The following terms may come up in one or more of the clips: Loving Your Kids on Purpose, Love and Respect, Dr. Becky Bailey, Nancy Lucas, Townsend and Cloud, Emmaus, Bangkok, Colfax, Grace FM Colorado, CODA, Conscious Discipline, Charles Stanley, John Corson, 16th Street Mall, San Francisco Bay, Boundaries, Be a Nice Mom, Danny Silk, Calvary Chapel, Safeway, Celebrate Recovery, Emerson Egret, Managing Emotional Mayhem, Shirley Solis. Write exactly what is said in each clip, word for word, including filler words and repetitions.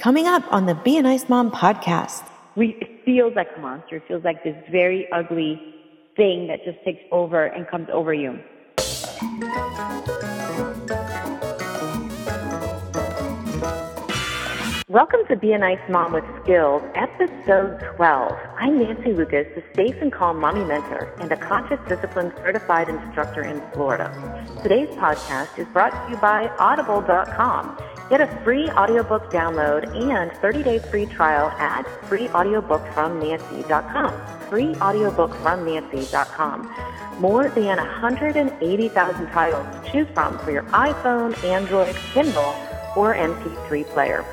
coming up on the Be a Nice Mom podcast. We, it feels like a monster. It feels like this very ugly thing that just takes over and comes over you. Welcome to Be a Nice Mom with Skills, episode twelve. I'm Nancy Lucas, the Safe and Calm Mommy Mentor and a Conscious Discipline Certified Instructor in Florida. Today's podcast is brought to you by audible dot com. Get a free audiobook download and thirty day free trial at free audiobook from nancy dot com. free audiobook from nancy dot com. More than one hundred eighty thousand titles to choose from for your iPhone, Android, Kindle, or M P three player.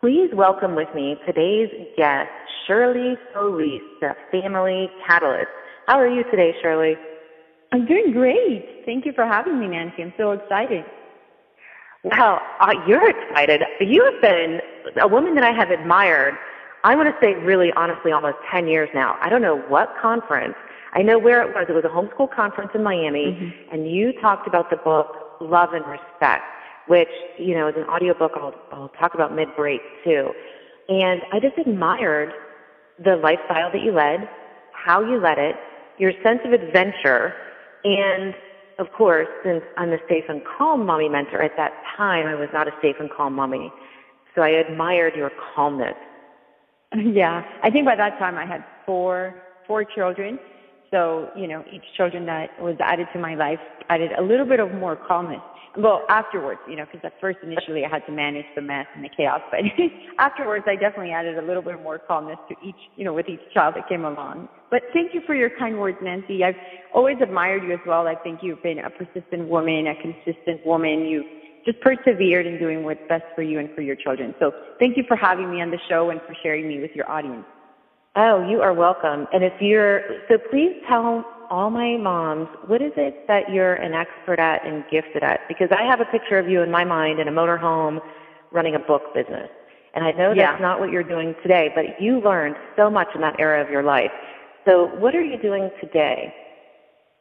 Please welcome with me today's guest, Shirley Solis, the Family Catalyst. How are you today, Shirley? I'm doing great. Thank you for having me, Nancy. I'm so excited. Well, uh, you're excited. You have been a woman that I have admired, I want to say really honestly, almost ten years now. I don't know what conference. I know where it was. It was a homeschool conference in Miami, mm-hmm. and you talked about the book, Love and Respect, which, you know, is an audiobook I'll, I'll talk about mid-break, too. And I just admired the lifestyle that you led, how you led it, your sense of adventure, and, of course, since I'm a safe and calm mommy mentor, at that time I was not a safe and calm mommy, so I admired your calmness. Yeah. I think by that time I had four four children, so, you know, each children that was added to my life added a little bit of more calmness. Well, afterwards, you know, because at first initially I had to manage the mess and the chaos, but afterwards I definitely added a little bit more calmness to each, you know, with each child that came along. But thank you for your kind words, Nancy. I've always admired you as well. I think you've been a persistent woman, a consistent woman. You've just persevered in doing what's best for you and for your children. So thank you for having me on the show and for sharing me with your audience. Oh, you are welcome. And if you're, so please tell all my moms, what is it that you're an expert at and gifted at? Because I have a picture of you in my mind in a motorhome running a book business. And I know that's yeah. not what you're doing today, but you learned so much in that era of your life. So what are you doing today?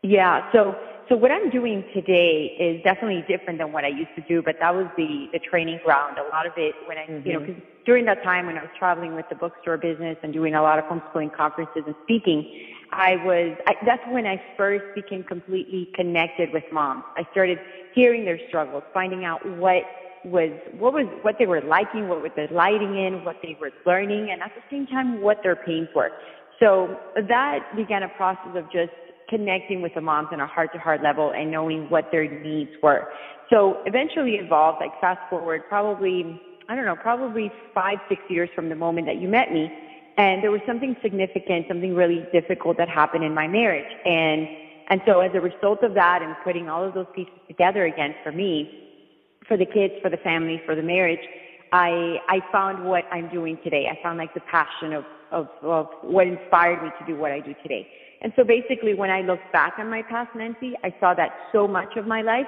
Yeah, so so what I'm doing today is definitely different than what I used to do, but that was the, the training ground. A lot of it when I, mm-hmm. you know, because during that time when I was traveling with the bookstore business and doing a lot of homeschooling conferences and speaking, I was, I, that's when I first became completely connected with moms. I started hearing their struggles, finding out what was, what was, what they were liking, what were they delighting in, what they were learning, and at the same time, what they're paying for. So that began a process of just connecting with the moms on a heart-to-heart level and knowing what their needs were. So eventually involved, like fast forward, probably, I don't know, probably five, six years from the moment that you met me. And there was something significant, something really difficult that happened in my marriage. And and so as a result of that and putting all of those pieces together again for me, for the kids, for the family, for the marriage, I I found what I'm doing today. I found like the passion of, of, of what inspired me to do what I do today. And so basically when I look back on my past, Nancy, I saw that so much of my life,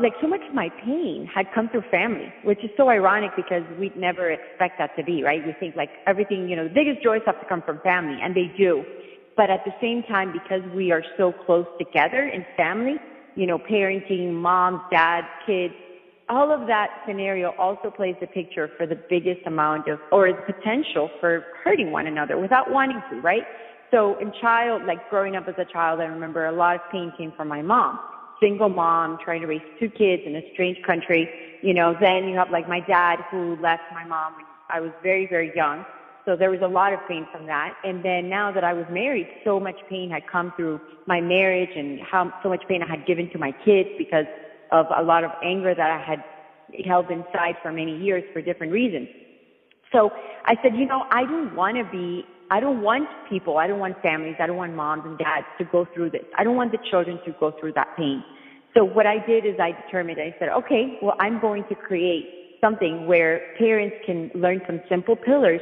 like so much of my pain had come through family, which is so ironic because we'd never expect that to be, right? We think like everything, you know, the biggest joys have to come from family, and they do. But at the same time, because we are so close together in family, you know, parenting, mom, dad, kids, all of that scenario also plays the picture for the biggest amount of, or the potential for hurting one another without wanting to, right? So in child, like growing up as a child, I remember a lot of pain came from my mom. Single mom trying to raise two kids in a strange country, you know, then you have like my dad who left my mom when I was very, very young. So there was a lot of pain from that. And then now that I was married, so much pain had come through my marriage and how so much pain I had given to my kids because of a lot of anger that I had held inside for many years for different reasons. So I said, you know, I don't want to be, I don't want people, I don't want families, I don't want moms and dads to go through this. I don't want the children to go through that pain. So what I did is I determined, I said, okay, well, I'm going to create something where parents can learn some simple pillars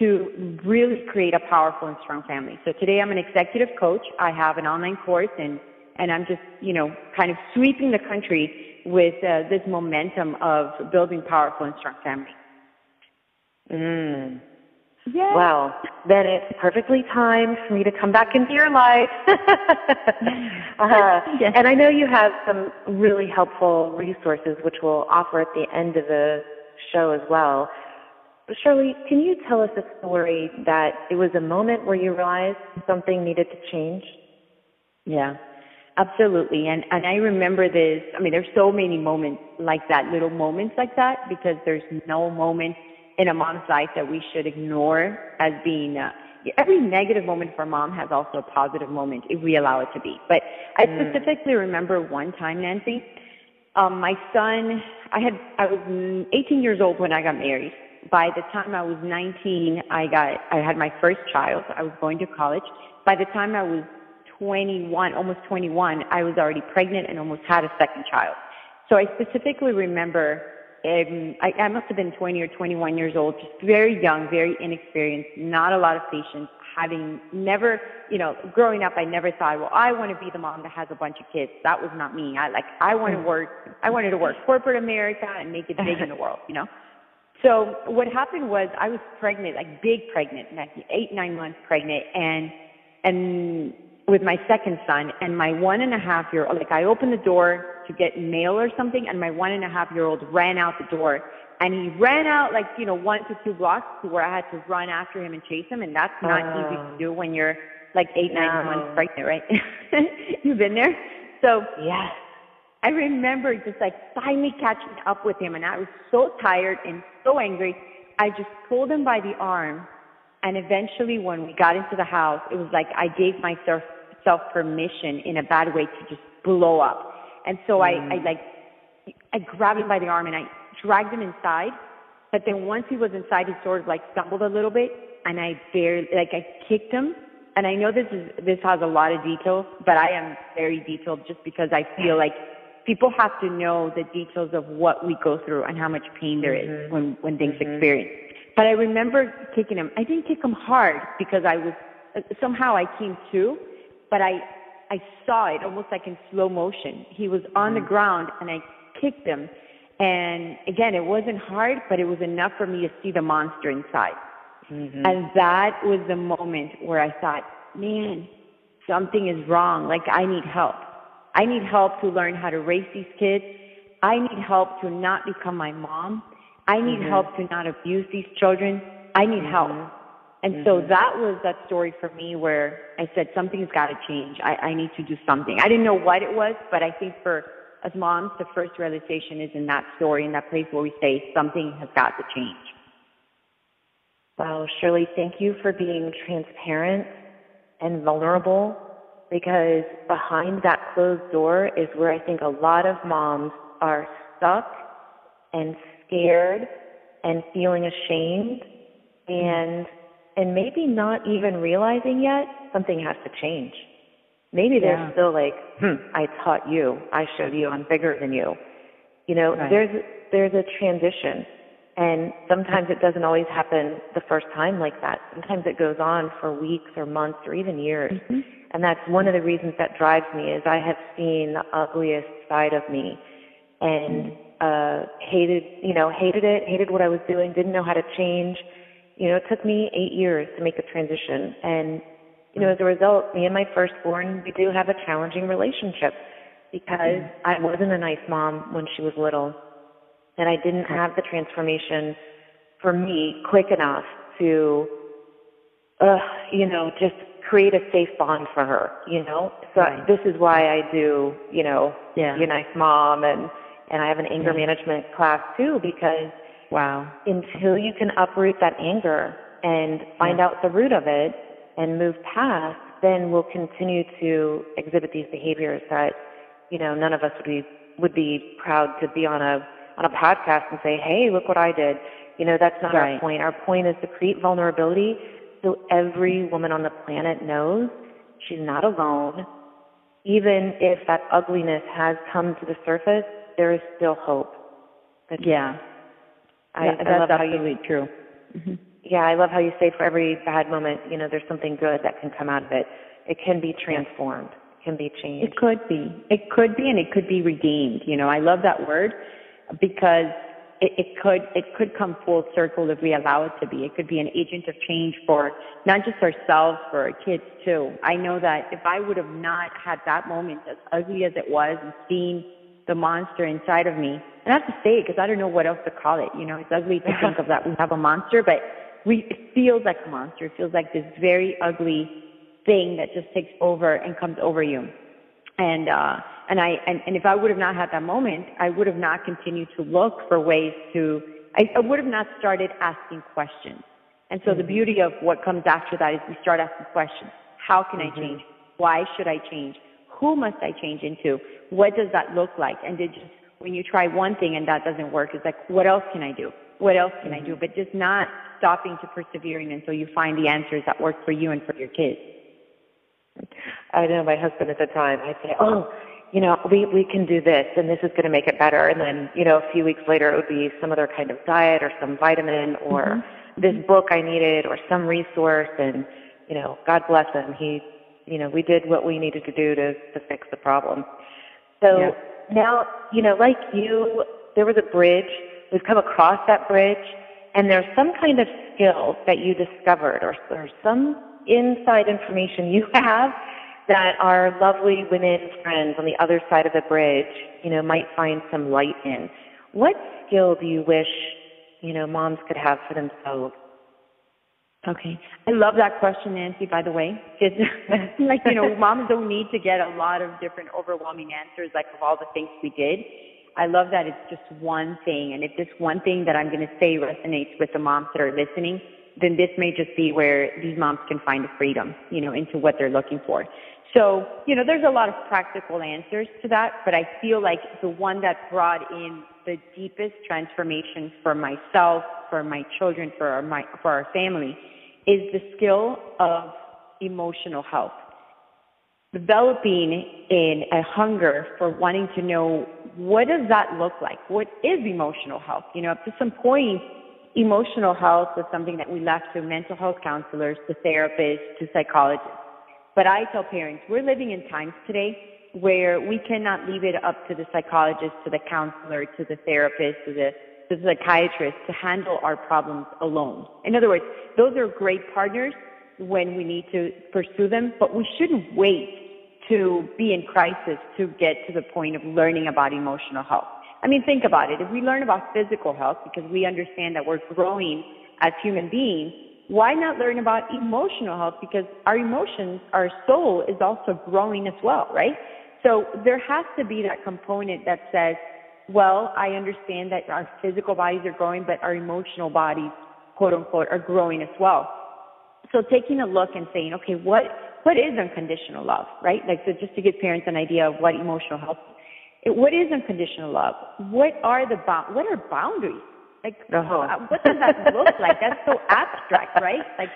to really create a powerful and strong family. So today I'm an executive coach. I have an online course, and, and I'm just, you know, kind of sweeping the country with uh, this momentum of building powerful and strong families. Mm. Yes. Well, then it's perfectly timed for me to come back into your life. uh, yes. And I know you have some really helpful resources, which we'll offer at the end of the show as well. Shirley, can you tell us a story that it was a moment where you realized something needed to change? Yeah, absolutely. And and I remember this. I mean, there's so many moments like that, little moments like that, because there's no moment in a mom's life that we should ignore as being a, every negative moment for mom has also a positive moment if we allow it to be. But I mm. specifically remember one time, Nancy, um, my son, I had I was eighteen years old when I got married. By the time I was nineteen, I got I had my first child. I was going to college. By the time I was twenty-one, almost twenty-one, I was already pregnant and almost had a second child. So I specifically remember um, I, I must have been twenty or twenty-one years old, just very young, very inexperienced, not a lot of patience, having never, you know, growing up, I never thought, well, I want to be the mom that has a bunch of kids. That was not me. I like I want to work. I wanted to work corporate America and make it big in the world, you know. So what happened was I was pregnant, like big pregnant, like eight, nine months pregnant, and and with my second son, and my one and a half year old, like I opened the door to get mail or something, and my one and a half year old ran out the door, and he ran out like, you know, one to two blocks to where I had to run after him and chase him, and that's not oh. easy to do when you're like eight, no. nine months pregnant, right? You've been there? So yeah. I remember just like finally catching up with him, and I was so tired and so angry. I just pulled him by the arm, and eventually when we got into the house, it was like I gave myself self permission in a bad way to just blow up. And so mm. I, I like I grabbed him by the arm and I dragged him inside. But then once he was inside, he sort of like stumbled a little bit, and I barely like I kicked him. And I know this is this has a lot of details, but I am very detailed just because I feel like people have to know the details of what we go through and how much pain there is mm-hmm. when, when things mm-hmm. experience. But I remember kicking him. I didn't kick him hard because I was, somehow I came to, but I, I saw it almost like in slow motion. He was on mm-hmm. the ground and I kicked him. And again, it wasn't hard, but it was enough for me to see the monster inside. Mm-hmm. And that was the moment where I thought, man, something is wrong. Like I need help. I need help to learn how to raise these kids. I need help to not become my mom. I need mm-hmm. help to not abuse these children. I need mm-hmm. help. And mm-hmm. so that was that story for me where I said, something's got to change. I, I need to do something. I didn't know what it was, but I think for as moms, the first realization is in that story, in that place where we say something has got to change. Wow, Shirley, thank you for being transparent and vulnerable, because behind that closed door is where I think a lot of moms are stuck and scared and feeling ashamed and and maybe not even realizing yet something has to change. Maybe they're yeah. still like, hmm, I taught you. I showed you I'm bigger than you. You know, right. there's there's a transition, and sometimes it doesn't always happen the first time like that. Sometimes it goes on for weeks or months or even years. Mm-hmm. And that's one of the reasons that drives me is I have seen the ugliest side of me and uh, hated, you know, hated it, hated what I was doing, didn't know how to change. You know, it took me eight years to make the transition. And, you know, as a result, me and my firstborn, we do have a challenging relationship because I wasn't a nice mom when she was little. And I didn't have the transformation for me quick enough to, uh, you know, just create a safe bond for her, you know? So right. this is why I do, you know, yeah. Be a Nice Mom, and, and I have an anger yeah. management class too, because wow. until you can uproot that anger and find yeah. out the root of it and move past, then we'll continue to exhibit these behaviors that, you know, none of us would be, would be proud to be on a, on a podcast and say, hey, look what I did. You know, that's not right. our point. Our point is to create vulnerability so every woman on the planet knows she's not alone. Even if that ugliness has come to the surface, there is still hope. That's, yeah. I, yeah, that's I love absolutely how you, true. Mm-hmm. Yeah, I love how you say for every bad moment, you know, there's something good that can come out of it. It can be transformed. It can be changed. It could be. It could be, and it could be redeemed. You know, I love that word because It, it could it could come full circle if we allow it to be. It could be an agent of change for not just ourselves, for our kids too. I know that if I would have not had that moment, as ugly as it was, and seen the monster inside of me, and I have to say it because I don't know what else to call it. You know, it's ugly to think of that we have a monster, but we, it feels like a monster. It feels like this very ugly thing that just takes over and comes over you. And, uh, and I, and, and if I would have not had that moment, I would have not continued to look for ways to, I, I would have not started asking questions. And so mm-hmm. the beauty of what comes after that is we start asking questions. How can mm-hmm. I change? Why should I change? Who must I change into? What does that look like? And did just, when you try one thing and that doesn't work, it's like, what else can I do? What else can mm-hmm. I do? But just not stopping to persevering until you find the answers that work for you and for your kids. I know my husband at the time, I'd say, oh, you know, we, we can do this, and this is going to make it better. And then, you know, a few weeks later, it would be some other kind of diet or some vitamin or mm-hmm. this book I needed or some resource. And, you know, God bless him. He, you know, we did what we needed to do to, to fix the problem. So yeah. now, you know, like you, there was a bridge. We've come across that bridge, and there's some kind of skill that you discovered or, or some inside information you have that our lovely women friends on the other side of the bridge, you know, might find some light in. What skill do you wish, you know, moms could have for themselves? Okay. I love that question, Nancy, by the way. It's like, you know, moms don't need to get a lot of different overwhelming answers, like of all the things we did. I love that it's just one thing. And if this one thing that I'm going to say resonates with the moms that are listening, then this may just be where these moms can find the freedom, you know, into what they're looking for. So, you know, there's a lot of practical answers to that, but I feel like the one that brought in the deepest transformation for myself, for my children, for our, my, for our family is the skill of emotional health. Developing in a hunger for wanting to know, what does that look like? What is emotional health? You know, up to some point, emotional health was something that we left to mental health counselors, to therapists, to psychologists. But I tell parents, we're living in times today where we cannot leave it up to the psychologist, to the counselor, to the therapist, to the, to the psychiatrist to handle our problems alone. In other words, those are great partners when we need to pursue them, but we shouldn't wait to be in crisis to get to the point of learning about emotional health. I mean, think about it. If we learn about physical health because we understand that we're growing as human beings, why not learn about emotional health? Because our emotions, our soul is also growing as well, right? So there has to be that component that says, well, I understand that our physical bodies are growing, but our emotional bodies, quote unquote, are growing as well. So taking a look and saying, okay, what, what is unconditional love, right? Like, so just to give parents an idea of what emotional health is. What is unconditional love? What are the bo- what are boundaries? Like, uh-huh. what does that look like? That's so abstract, right? Like,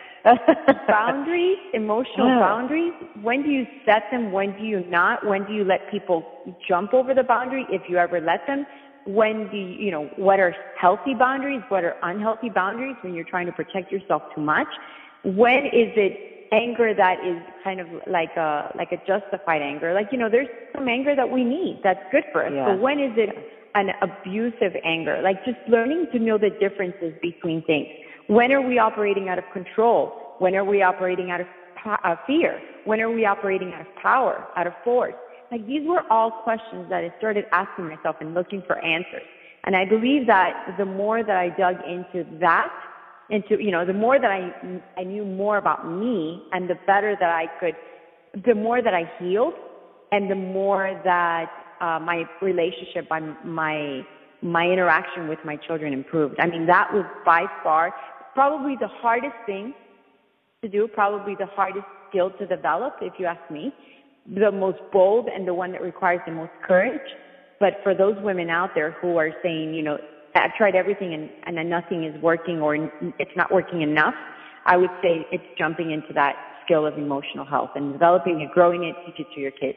boundaries, emotional yeah. boundaries. When do you set them? When do you not? When do you let people jump over the boundary, if you ever let them? When do you, you know, what are healthy boundaries? What are unhealthy boundaries when you're trying to protect yourself too much? When is it anger that is kind of like a like a justified anger? Like, you know, there's some anger that we need that's good for us. Yeah. But when is it an abusive anger? Like, just learning to know the differences between things. When are we operating out of control? When are we operating out of po- uh, fear? When are we operating out of power, out of force? Like, these were all questions that I started asking myself and looking for answers. And I believe that the more that I dug into that, into, you know, the more that I, I knew more about me and the better that I could, the more that I healed and the more that uh, my relationship, my, my, my interaction with my children improved. I mean, that was by far probably the hardest thing to do, probably the hardest skill to develop, if you ask me, the most bold and the one that requires the most courage. But for those women out there who are saying, you know, I've tried everything and, and nothing is working or it's not working enough, I would say it's jumping into that skill of emotional health and developing it, growing it, teach it to your kids.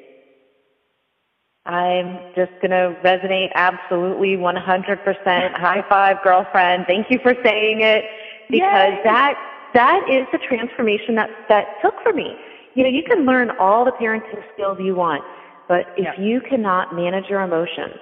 I'm just going to resonate absolutely one hundred percent. High five, girlfriend. Thank you for saying it, because Yay. that that is the transformation that, that took for me. You know, you can learn all the parenting skills you want, but if yeah. you cannot manage your emotions,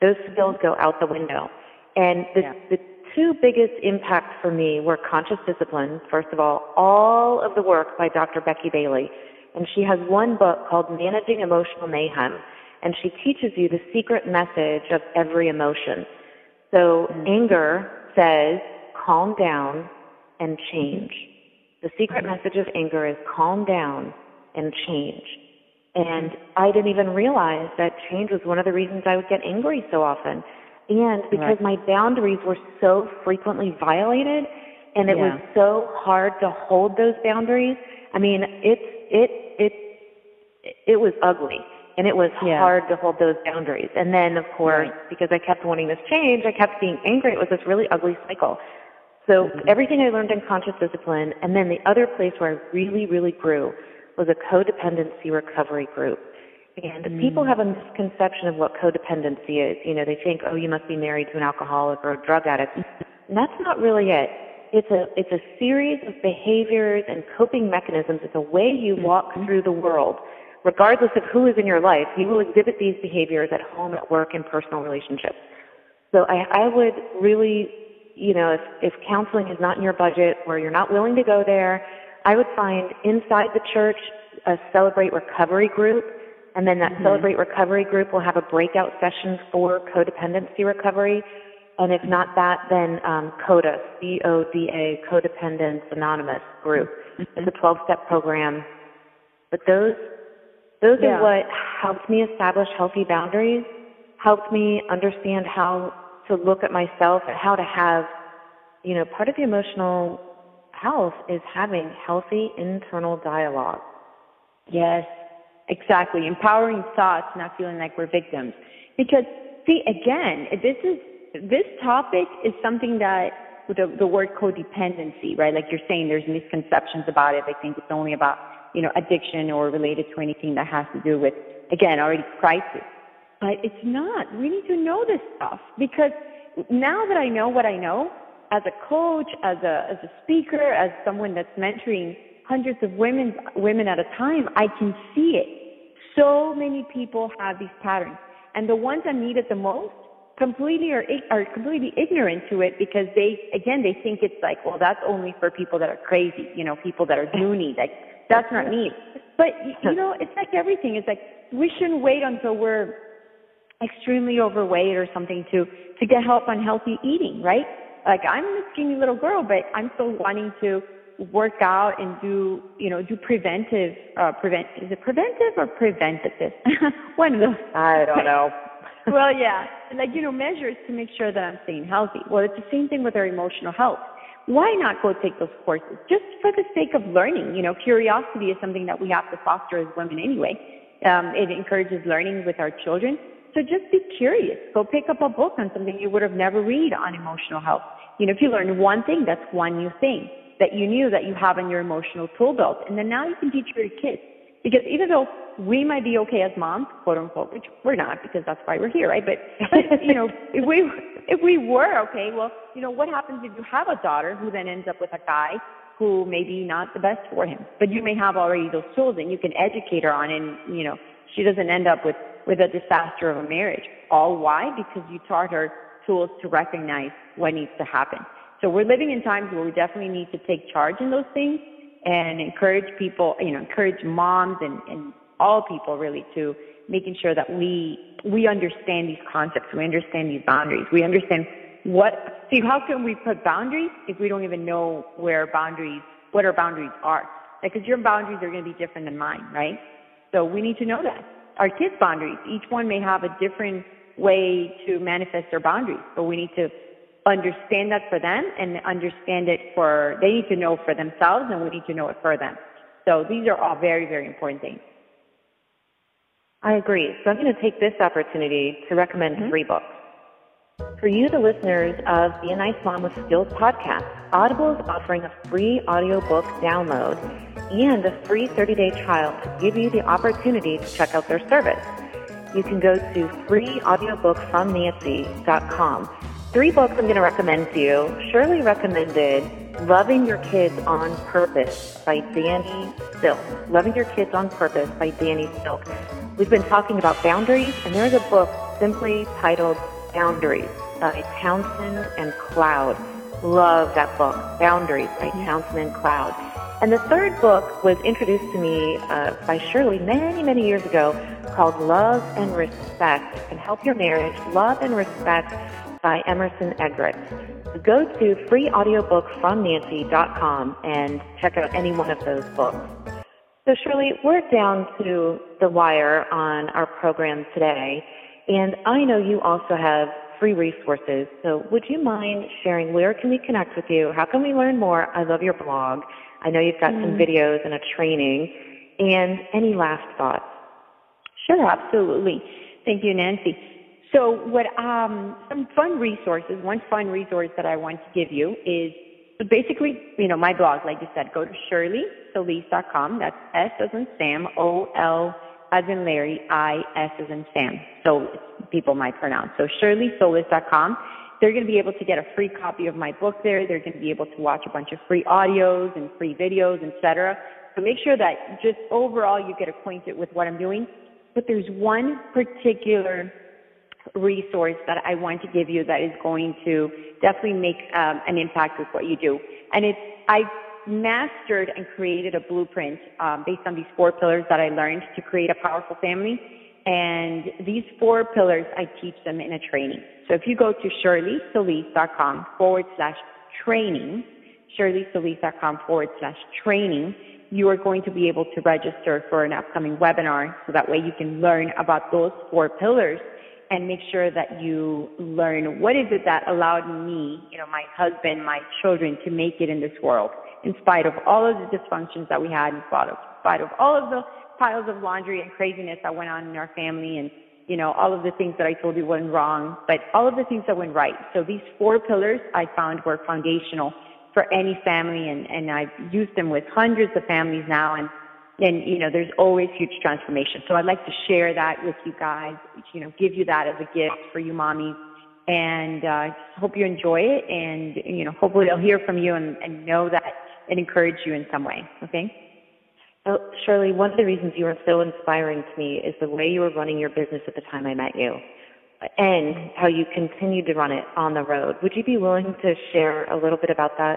those skills go out the window. And the, yeah. the two biggest impacts for me were Conscious Discipline. First of all, all of the work by Doctor Becky Bailey. And she has one book called Managing Emotional Mayhem. and she teaches you the secret message of every emotion. So mm-hmm. anger says, calm down and change. The secret message of anger is calm down and change. And I didn't even realize that change was one of the reasons I would get angry so often. And because right. my boundaries were so frequently violated, and it yeah. was so hard to hold those boundaries. I mean, it, it, it, it was ugly, and it was yeah. hard to hold those boundaries. And then, of course, right. because I kept wanting this change, I kept being angry. It was this really ugly cycle. So mm-hmm. everything I learned in Conscious Discipline, and then the other place where I really, really grew was a codependency recovery group. And mm. people have a misconception of what codependency is. You know, they think, oh, you must be married to an alcoholic or a drug addict. And that's not really it. It's a it's a series of behaviors and coping mechanisms. It's a way you walk mm-hmm. through the world. Regardless of who is in your life, you will exhibit these behaviors at home, at work, in personal relationships. So I, I would really, you know, if, if counseling is not in your budget or you're not willing to go there, I would find inside the church a Celebrate Recovery group, and then that mm-hmm. Celebrate Recovery group will have a breakout session for codependency recovery. And if not that, then um, CODA, C O D A, Codependence Anonymous Group. Mm-hmm. It's a twelve-step program. But those those yeah. are what helped me establish healthy boundaries, helped me understand how to look at myself and how to have, you know, part of the emotional health is having healthy internal dialogue. Yes, exactly. Empowering thoughts, not feeling like we're victims. Because, see, again, this is This topic is something that, the, the word codependency, right? Like you're saying, there's misconceptions about it. They think it's only about, you know, addiction or related to anything that has to do with, again, already crisis. But it's not. We need to know this stuff, because now that I know what I know, as a coach, as a as a speaker, as someone that's mentoring hundreds of women women at a time, I can see it. So many people have these patterns, and the ones that need it the most completely are, are completely ignorant to it, because they, again, they think it's like, well, that's only for people that are crazy, you know, people that are loony. Like, that's not me. But, you know, it's like everything. It's like we shouldn't wait until we're extremely overweight or something to, to get help on healthy eating, right? Like, I'm a skinny little girl, but I'm still wanting to work out and do, you know, do preventive, uh, prevent, is it preventive or preventative? One of those. I don't know. Well, yeah, like, you know, measures to make sure that I'm staying healthy. Well, it's the same thing with our emotional health. Why not go take those courses just for the sake of learning? You know, curiosity is something that we have to foster as women anyway. Um, it encourages learning with our children. So just be curious. Go pick up a book on something you would have never read on emotional health. You know, if you learn one thing, that's one new thing that you knew that you have in your emotional tool belt. And then now you can teach your kids. Because even though we might be okay as moms, quote unquote, which we're not, because that's why we're here, right? But, but you know, if we if we were okay, well, you know, what happens if you have a daughter who then ends up with a guy who may be not the best for him? But you may have already those tools, and you can educate her on, and you know, she doesn't end up with with a disaster of a marriage. All why? Because you taught her tools to recognize what needs to happen. So we're living in times where we definitely need to take charge in those things. And encourage people, you know, encourage moms and, and all people really to making sure that we we understand these concepts, we understand these boundaries, we understand what. See, how can we put boundaries if we don't even know where boundaries, what our boundaries are? Like, because your boundaries are going to be different than mine, right? So we need to know that our kids' boundaries. Each one may have a different way to manifest their boundaries, but we need to understand that for them, and understand it for, they need to know for themselves, and we need to know it for them. So these are all very, very important things. I agree. So I'm going to take this opportunity to recommend mm-hmm. three books. For you, the listeners of Be a Nice Mom with Skills podcast, Audible is offering a free audiobook download and a free thirty-day trial to give you the opportunity to check out their service. You can go to free audiobook from nancy dot com. Three books I'm going to recommend to you. Shirley recommended Loving Your Kids on Purpose by Danny Silk. Loving Your Kids on Purpose by Danny Silk. We've been talking about boundaries, and there's a book simply titled Boundaries by Townsend and Cloud. Love that book, Boundaries by Townsend and Cloud. And the third book was introduced to me uh, by Shirley many, many years ago, called Love and Respect, and Help Your Marriage, Love and Respect by Emerson Egret. Go to free audiobook from nancy dot com and check out any one of those books. So Shirley, we're down to the wire on our program today, and I know you also have free resources. So would you mind sharing where can we connect with you? How can we learn more? I love your blog. I know you've got mm. some videos and a training. And any last thoughts? Sure, absolutely. Thank you, Nancy. So what um, some fun resources, one fun resource that I want to give you is basically, you know, my blog, like you said, go to shirley solis dot com. That's S as in Sam, O L as in Larry, I, S as in Sam. So people might pronounce. So shirley solis dot com. They're going to be able to get a free copy of my book there. They're going to be able to watch a bunch of free audios and free videos, et cetera. So make sure that just overall you get acquainted with what I'm doing. But there's one particular resource that I want to give you that is going to definitely make um, an impact with what you do. And it's, I mastered and created a blueprint um, based on these four pillars that I learned to create a powerful family. And these four pillars, I teach them in a training. So if you go to shirley solis dot com forward slash training, shirley solis dot com forward slash training, you are going to be able to register for an upcoming webinar, so that way you can learn about those four pillars and make sure that you learn what is it that allowed me, you know, my husband, my children to make it in this world, in spite of all of the dysfunctions that we had, in spite of, in spite of all of the piles of laundry and craziness that went on in our family and, you know, all of the things that I told you went wrong, but all of the things that went right. So these four pillars I found were foundational for any family, and, and I've used them with hundreds of families now, and, and, you know, there's always huge transformation. So I'd like to share that with you guys, you know, give you that as a gift for you mommies, and I uh, just hope you enjoy it, and, you know, hopefully I'll hear from you and, and know that it encouraged you in some way, okay? Well, Shirley, one of the reasons you were so inspiring to me is the way you were running your business at the time I met you, and how you continued to run it on the road. Would you be willing to share a little bit about that?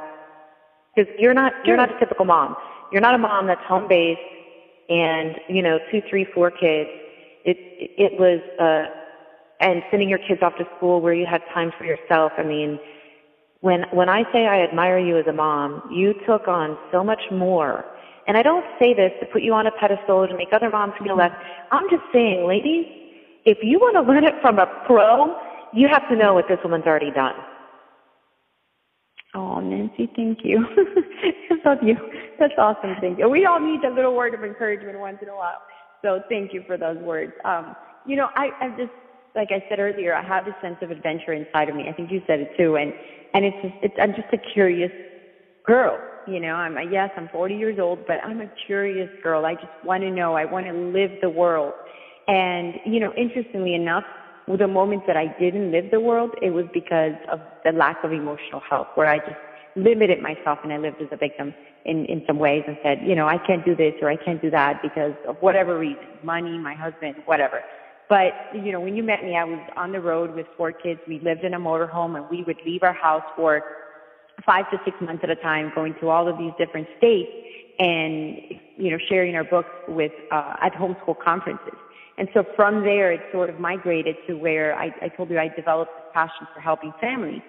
Because you're not you're not a typical mom. You're not a mom that's home based and, you know, two, three, four kids. It it was uh, and sending your kids off to school where you had time for yourself. I mean, when when I say I admire you as a mom, you took on so much more. And I don't say this to put you on a pedestal or to make other moms feel less. I'm just saying, ladies, if you want to learn it from a pro, you have to know what this woman's already done. Oh, Nancy, thank you. I love you. That's awesome. Thank you. We all need a little word of encouragement once in a while. So thank you for those words. Um, you know, I, I just, like I said earlier, I have this sense of adventure inside of me. I think you said it too. And, and it's, just, it's I'm just a curious girl. You know, I'm a, yes, I'm forty years old, but I'm a curious girl. I just want to know. I want to live the world. And, you know, interestingly enough, the moments that I didn't live the world, it was because of the lack of emotional health, where I just limited myself and I lived as a victim in, in some ways and said, you know, I can't do this or I can't do that because of whatever reason, money, my husband, whatever. But, you know, when you met me, I was on the road with four kids. We lived in a motorhome, and we would leave our house for five to six months at a time, going to all of these different states and, you know, sharing our books with uh, at homeschool conferences. And so from there, it sort of migrated to where I, I told you I developed this passion for helping families.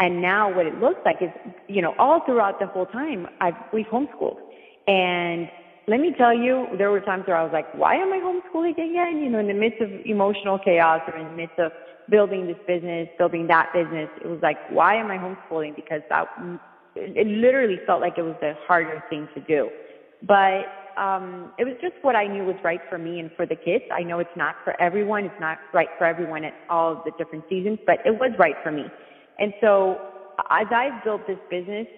And now what it looks like is, you know, all throughout the whole time, I've, we've homeschooled. And let me tell you, there were times where I was like, why am I homeschooling again? You know, in the midst of emotional chaos or in the midst of building this business, building that business, it was like, why am I homeschooling? Because that, it literally felt like it was the harder thing to do. But um, it was just what I knew was right for me and for the kids. I know it's not for everyone. It's not right for everyone at all of the different seasons, but it was right for me. And so as I built this business,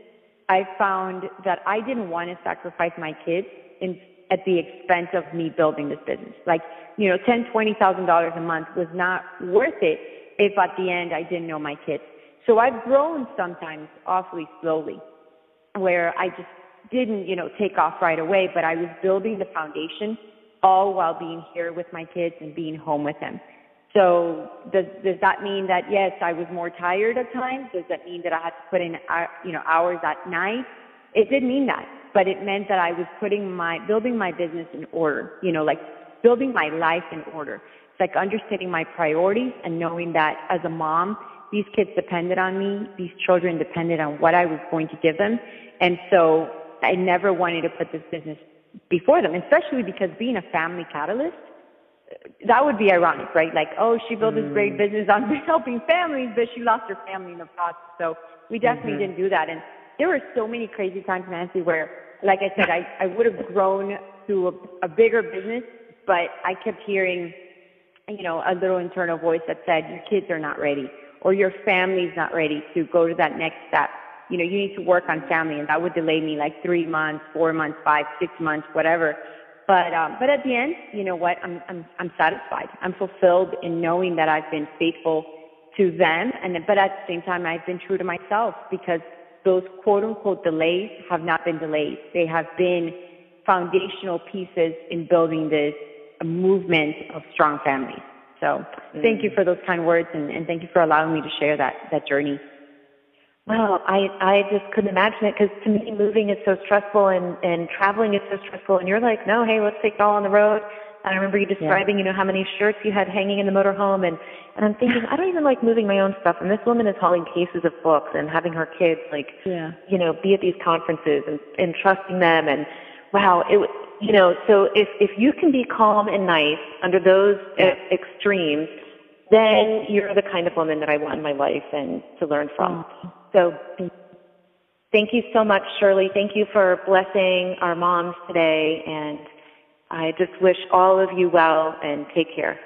I found that I didn't want to sacrifice my kids in, at the expense of me building this business. Like, you know, ten thousand dollars, twenty thousand dollars a month was not worth it if at the end I didn't know my kids. So I've grown sometimes awfully slowly, where I just didn't, you know, take off right away, but I was building the foundation all while being here with my kids and being home with them. So does does that mean that, yes, I was more tired at times? Does that mean that I had to put in, you know, hours at night? It didn't mean that, but it meant that I was putting my, building my business in order, you know, like building my life in order. It's like understanding my priorities and knowing that as a mom, these kids depended on me. These children depended on what I was going to give them. And so I never wanted to put this business before them, especially because being a family catalyst, that would be ironic, right? Like, oh, she built this great business on helping families, but she lost her family in the process. So we definitely mm-hmm. didn't do that. And there were so many crazy times, Nancy, where, like I said, I, I would have grown to a, a bigger business, but I kept hearing, you know, a little internal voice that said, your kids are not ready, or your family's not ready to go to that next step. You know, you need to work on family. And that would delay me like three months, four months, five, six months, whatever. But um, but at the end, you know what? I'm I'm I'm satisfied. I'm fulfilled in knowing that I've been faithful to them, and but at the same time, I've been true to myself, because those quote unquote delays have not been delays. They have been foundational pieces in building this movement of strong families. So mm. thank you for those kind words, and, and thank you for allowing me to share that that journey. Well, I, I just couldn't imagine it, because to me moving is so stressful, and, and traveling is so stressful, and you're like, no, hey, let's take it all on the road. And I remember you describing, yeah. you know, how many shirts you had hanging in the motorhome, and, and I'm thinking, I don't even like moving my own stuff, and this woman is hauling cases of books and having her kids, like, yeah. you know, be at these conferences and, and trusting them, and wow, it you know, so if, if you can be calm and nice under those yeah. e- extremes, then you're the kind of woman that I want in my life and to learn from. Oh. So thank you so much, Shirley. Thank you for blessing our moms today, and I just wish all of you well, and take care.